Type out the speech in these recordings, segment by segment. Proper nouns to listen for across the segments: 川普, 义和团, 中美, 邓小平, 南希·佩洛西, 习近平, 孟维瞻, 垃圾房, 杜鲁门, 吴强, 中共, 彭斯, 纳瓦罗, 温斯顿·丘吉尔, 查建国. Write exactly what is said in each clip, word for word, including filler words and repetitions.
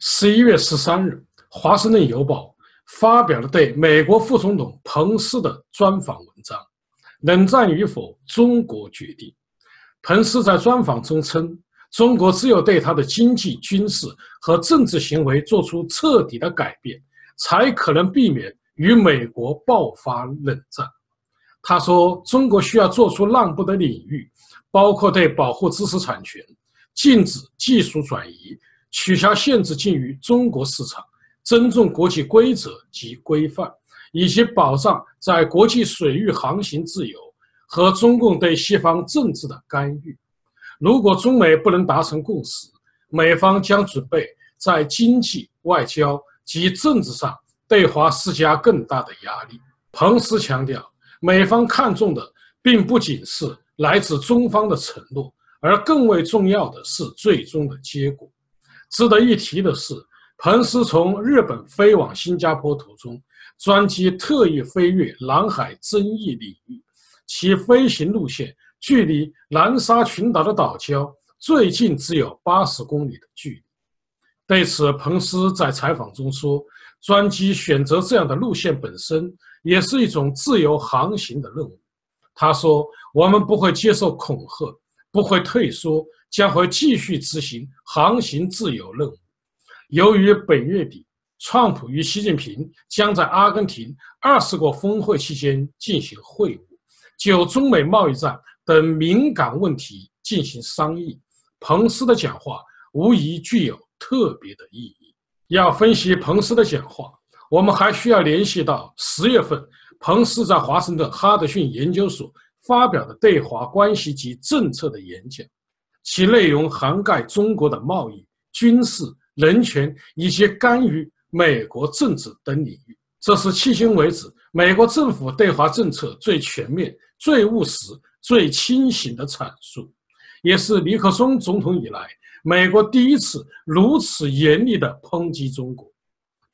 十一月十三日，《华盛顿邮报》发表了对美国副总统彭斯的专访文章，《冷战与否，中国决定》。彭斯在专访中称，中国只有对他的经济、军事和政治行为做出彻底的改变，才可能避免与美国爆发冷战。他说，中国需要做出让步的领域包括对保护知识产权、禁止技术转移、取消限制进入中国市场、尊重国际规则及规范，以及保障在国际水域航行自由和中共对西方政治的干预。如果中美不能达成共识，美方将准备在经济、外交及政治上对华施加更大的压力。彭斯强调，美方看重的并不仅是来自中方的承诺，而更为重要的是最终的结果。值得一提的是，彭斯从日本飞往新加坡途中，专机特意飞越南海争议领域，其飞行路线距离南沙群岛的岛礁最近只有八十公里的距离。对此，彭斯在采访中说，专机选择这样的路线本身也是一种自由航行的任务。他说，我们不会接受恐吓，不会退缩，将会继续执行航行自由任务。由于本月底，川普与习近平将在阿根廷二十国峰会期间进行会晤，就中美贸易战等敏感问题进行商议，彭斯的讲话无疑具有特别的意义。要分析彭斯的讲话，我们还需要联系到十月份彭斯在华盛顿哈德逊研究所发表的对华关系及政策的演讲，其内容涵盖中国的贸易、军事、人权以及干预美国政治等领域。这是迄今为止美国政府对华政策最全面、最务实、最清醒的阐述，也是尼克松总统以来美国第一次如此严厉地抨击中国。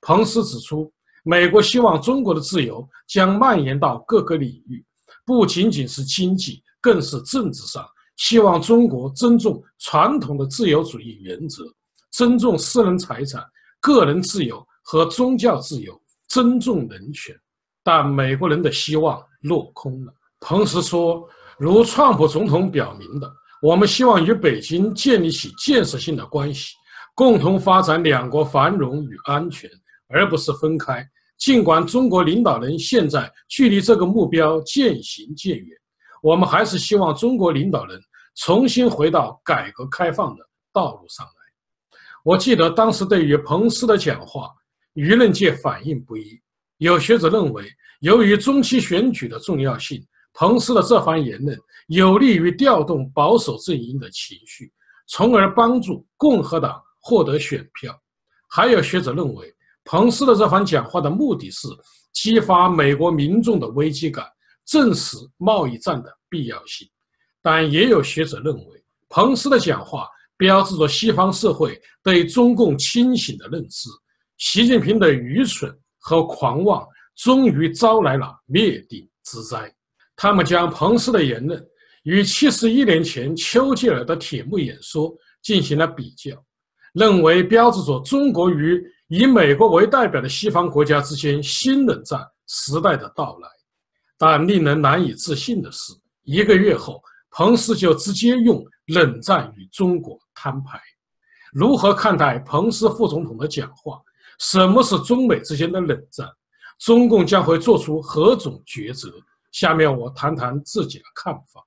彭斯指出，美国希望中国的自由将蔓延到各个领域，不仅仅是经济，更是政治上，希望中国尊重传统的自由主义原则，尊重私人财产、个人自由和宗教自由，尊重人权。但美国人的希望落空了。彭斯说，如川普总统表明的，我们希望与北京建立起建设性的关系，共同发展两国繁荣与安全，而不是分开。尽管中国领导人现在距离这个目标渐行渐远，我们还是希望中国领导人重新回到改革开放的道路上来。我记得当时对于彭斯的讲话，舆论界反应不一。有学者认为，由于中期选举的重要性，彭斯的这番言论有利于调动保守阵营的情绪，从而帮助共和党获得选票。还有学者认为，彭斯的这番讲话的目的是激发美国民众的危机感，证实贸易战的必要性。但也有学者认为，彭斯的讲话标志着西方社会对中共清醒的认知，习近平的愚蠢和狂妄终于招来了灭顶之灾。他们将彭斯的言论与七十一年前丘吉尔的铁幕演说进行了比较，认为标志着中国与以美国为代表的西方国家之间新冷战时代的到来。但令人难以置信的是，一个月后，彭斯就直接用冷战与中国摊牌。如何看待彭斯副总统的讲话？什么是中美之间的冷战？中共将会做出何种抉择？下面我谈谈自己的看法。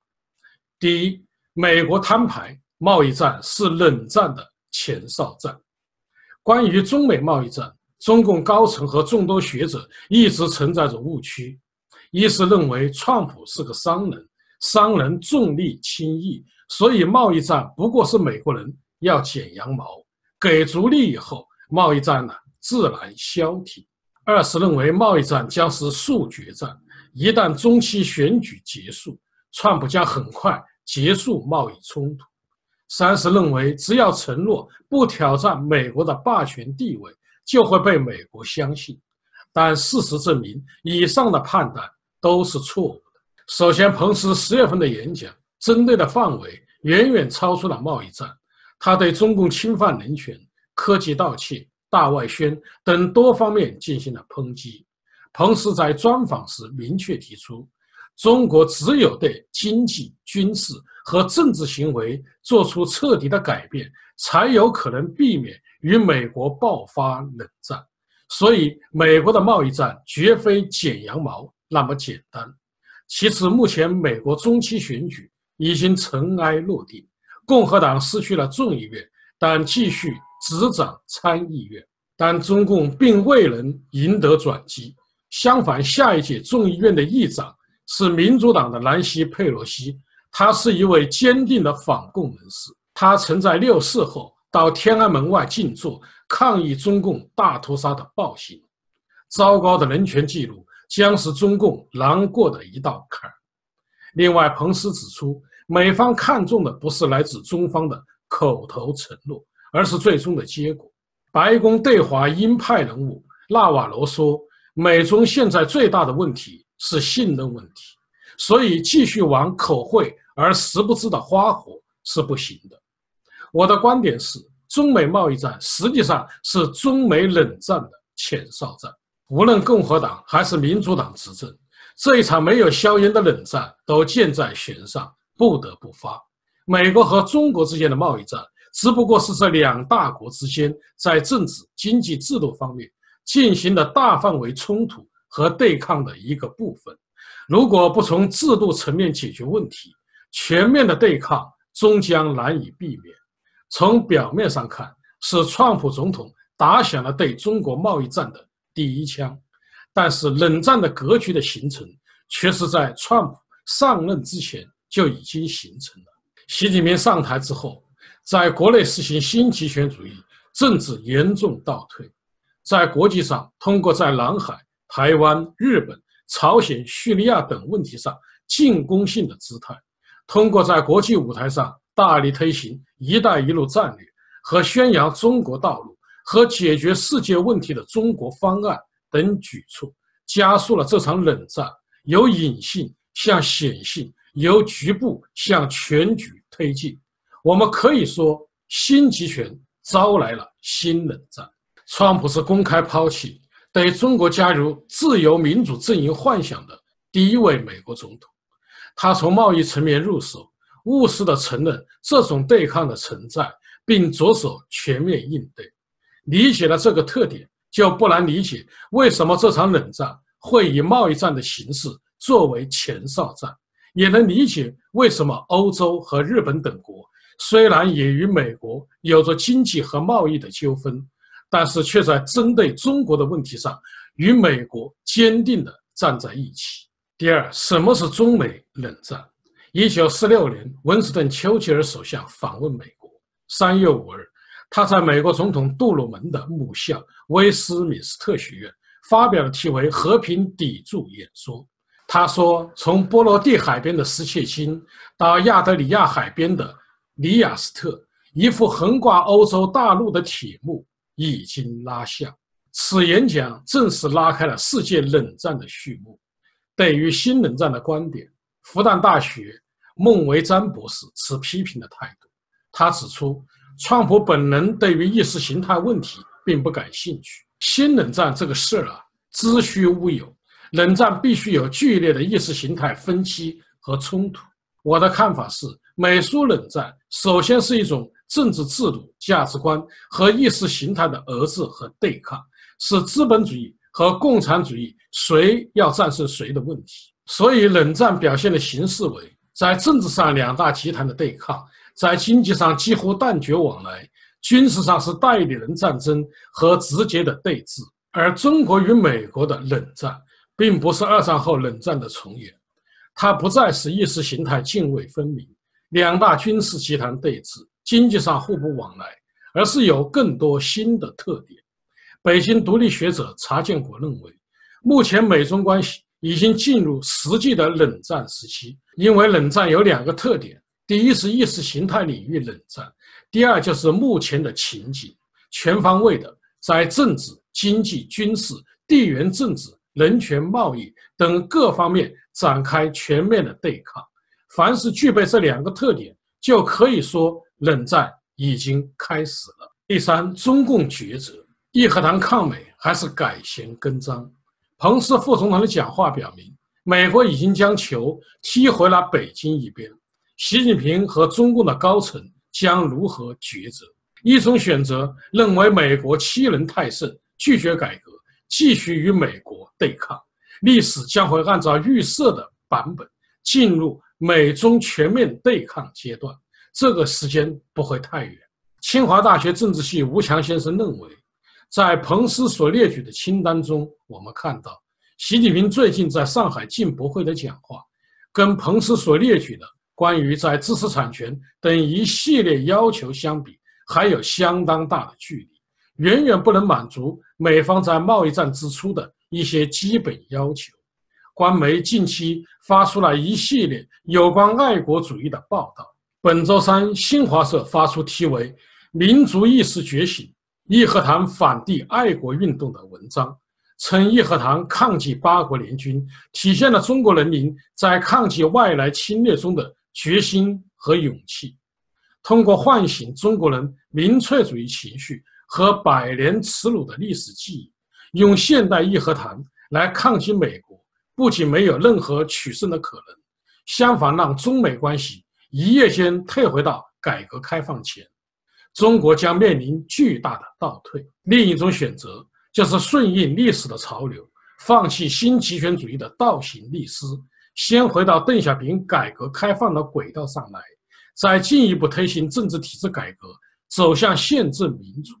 第一，美国摊牌，贸易战是冷战的前哨战。关于中美贸易战，中共高层和众多学者一直存在着误区，一是认为川普是个商人，商人重利轻义，所以贸易战不过是美国人要剪羊毛，给足利以后，贸易战呢自然消停。二是认为贸易战将是速决战，一旦中期选举结束，川普将很快结束贸易冲突。三是认为只要承诺不挑战美国的霸权地位，就会被美国相信。但事实证明，以上的判断都是错误的。首先，彭斯十月份的演讲针对的范围远远超出了贸易战，他对中共侵犯人权、科技盗窃、大外宣等多方面进行了抨击。彭斯在专访时明确提出，中国只有对经济、军事和政治行为做出彻底的改变，才有可能避免与美国爆发冷战。所以，美国的贸易战绝非剪羊毛那么简单。其次，目前美国中期选举已经尘埃落定，共和党失去了众议院，但继续执掌参议院。但中共并未能赢得转机，相反，下一届众议院的议长是民主党的南希·佩洛西，她是一位坚定的反共人士，她曾在六四后到天安门外静坐，抗议中共大屠杀的暴行。糟糕的人权记录将是中共难过的一道坎。另外，彭斯指出，美方看重的不是来自中方的口头承诺，而是最终的结果。白宫对华鹰派人物纳瓦罗说，美中现在最大的问题是信任问题，所以继续玩口惠而实不至的花火是不行的。我的观点是，中美贸易战实际上是中美冷战的前哨战。无论共和党还是民主党执政，这一场没有硝烟的冷战都箭在弦上，不得不发。美国和中国之间的贸易战只不过是这两大国之间在政治、经济、制度方面进行的大范围冲突和对抗的一个部分。如果不从制度层面解决问题，全面的对抗终将难以避免。从表面上看，是川普总统打响了对中国贸易战的第一枪，但是冷战的格局的形成却是在川普上任之前就已经形成了。习近平上台之后，在国内实行新集权主义，政治严重倒退。在国际上，通过在南海、台湾、日本、朝鲜、叙利亚等问题上进攻性的姿态，通过在国际舞台上大力推行“一带一路”战略和宣扬中国道路和解决世界问题的中国方案等举措，加速了这场冷战由隐性向显性、由局部向全局推进。我们可以说，新集权招来了新冷战。川普是公开抛弃对中国加入自由民主阵营幻想的第一位美国总统，他从贸易层面入手，务实地承认这种对抗的存在，并着手全面应对。理解了这个特点，就不难理解为什么这场冷战会以贸易战的形式作为前哨战，也能理解为什么欧洲和日本等国虽然也与美国有着经济和贸易的纠纷，但是却在针对中国的问题上与美国坚定地站在一起。第二，什么是中美冷战？一九四六年，温斯顿·丘吉尔首相访问美国。三月五日，他在美国总统杜鲁门的母校威斯敏斯特学院发表了题为《和平砥柱》演说。他说，从波罗的海边的石切钦到亚得里亚海边的里雅斯特，一幅横挂欧洲大陆的铁幕已经拉下。此演讲正式拉开了世界冷战的序幕。对于新冷战的观点，复旦大学孟维瞻博士持批评的态度。他指出，川普本人对于意识形态问题并不感兴趣。新冷战这个事儿啊，子虚乌有。冷战必须有剧烈的意识形态分歧和冲突。我的看法是，美苏冷战首先是一种政治制度、价值观和意识形态的遏制和对抗，是资本主义和共产主义谁要战胜谁的问题。所以，冷战表现的形式为：在政治上两大集团的对抗，在经济上几乎断绝往来，军事上是代理人战争和直接的对峙。而中国与美国的冷战，并不是二战后冷战的重演，它不再是意识形态泾渭分明、两大军事集团对峙、经济上互不往来，而是有更多新的特点。北京独立学者查建国认为，目前美中关系已经进入实际的冷战时期，因为冷战有两个特点。第一是意识形态领域冷战，第二就是目前的情景，全方位的在政治、经济、军事、地缘政治、人权、贸易等各方面展开全面的对抗。凡是具备这两个特点，就可以说冷战已经开始了。第三，中共抉择，义和团抗美还是改弦更张？彭斯副总统的讲话表明，美国已经将球踢回了北京一边。习近平和中共的高层将如何抉择？一种选择认为美国欺人太甚，拒绝改革，继续与美国对抗，历史将会按照预设的版本进入美中全面对抗阶段，这个时间不会太远。 清华大学政治系吴强先生认为，在彭斯所列举的清单中，我们看到习近平最近在上海进博会的讲话，跟彭斯所列举的关于在知识产权等一系列要求相比，还有相当大的距离，远远不能满足美方在贸易战之初的一些基本要求。官媒近期发出了一系列有关爱国主义的报道。 本周三，新华社发出题为《“民族意识觉醒：义和团反帝爱国运动》》的文章，称义和团抗击八国联军，体现了中国人民在抗击外来侵略中的决心和勇气。通过唤醒中国人民粹主义情绪和百年耻辱的历史记忆，用现代义和团来抗击美国，不仅没有任何取胜的可能，相反让中美关系 一夜间退回到改革开放前，中国将面临巨大的倒退。另一种选择就是顺应历史的潮流，放弃新极权主义的倒行逆施，先回到邓小平改革开放的轨道上来，再进一步推行政治体制改革，走向宪政民主。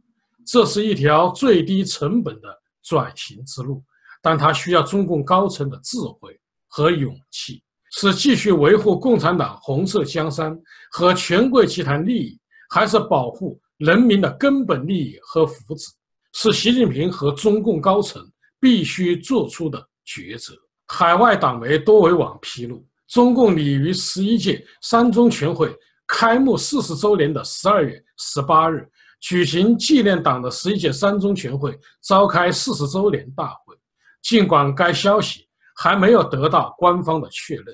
这是一条最低成本的转型之路，但它需要中共高层的智慧和勇气， 是继续维护共产党红色江山和权贵集团利益，还是保护人民的根本利益和福祉，是习近平和中共高层必须做出的抉择。海外党媒多维网披露，中共拟于十一届三中全会开幕四十周年的十二月十八日举行纪念党的十一届三中全会召开四十周年大会。尽管该消息 还没有得到官方的确认，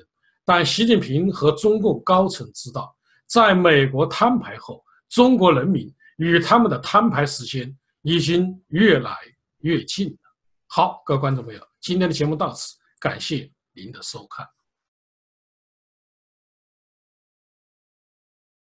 但习近平和中共高层知道，在美国摊牌后，中国人民与他们的摊牌时间已经越来越近了。好，各位观众朋友，今天的节目到此，感谢您的收看。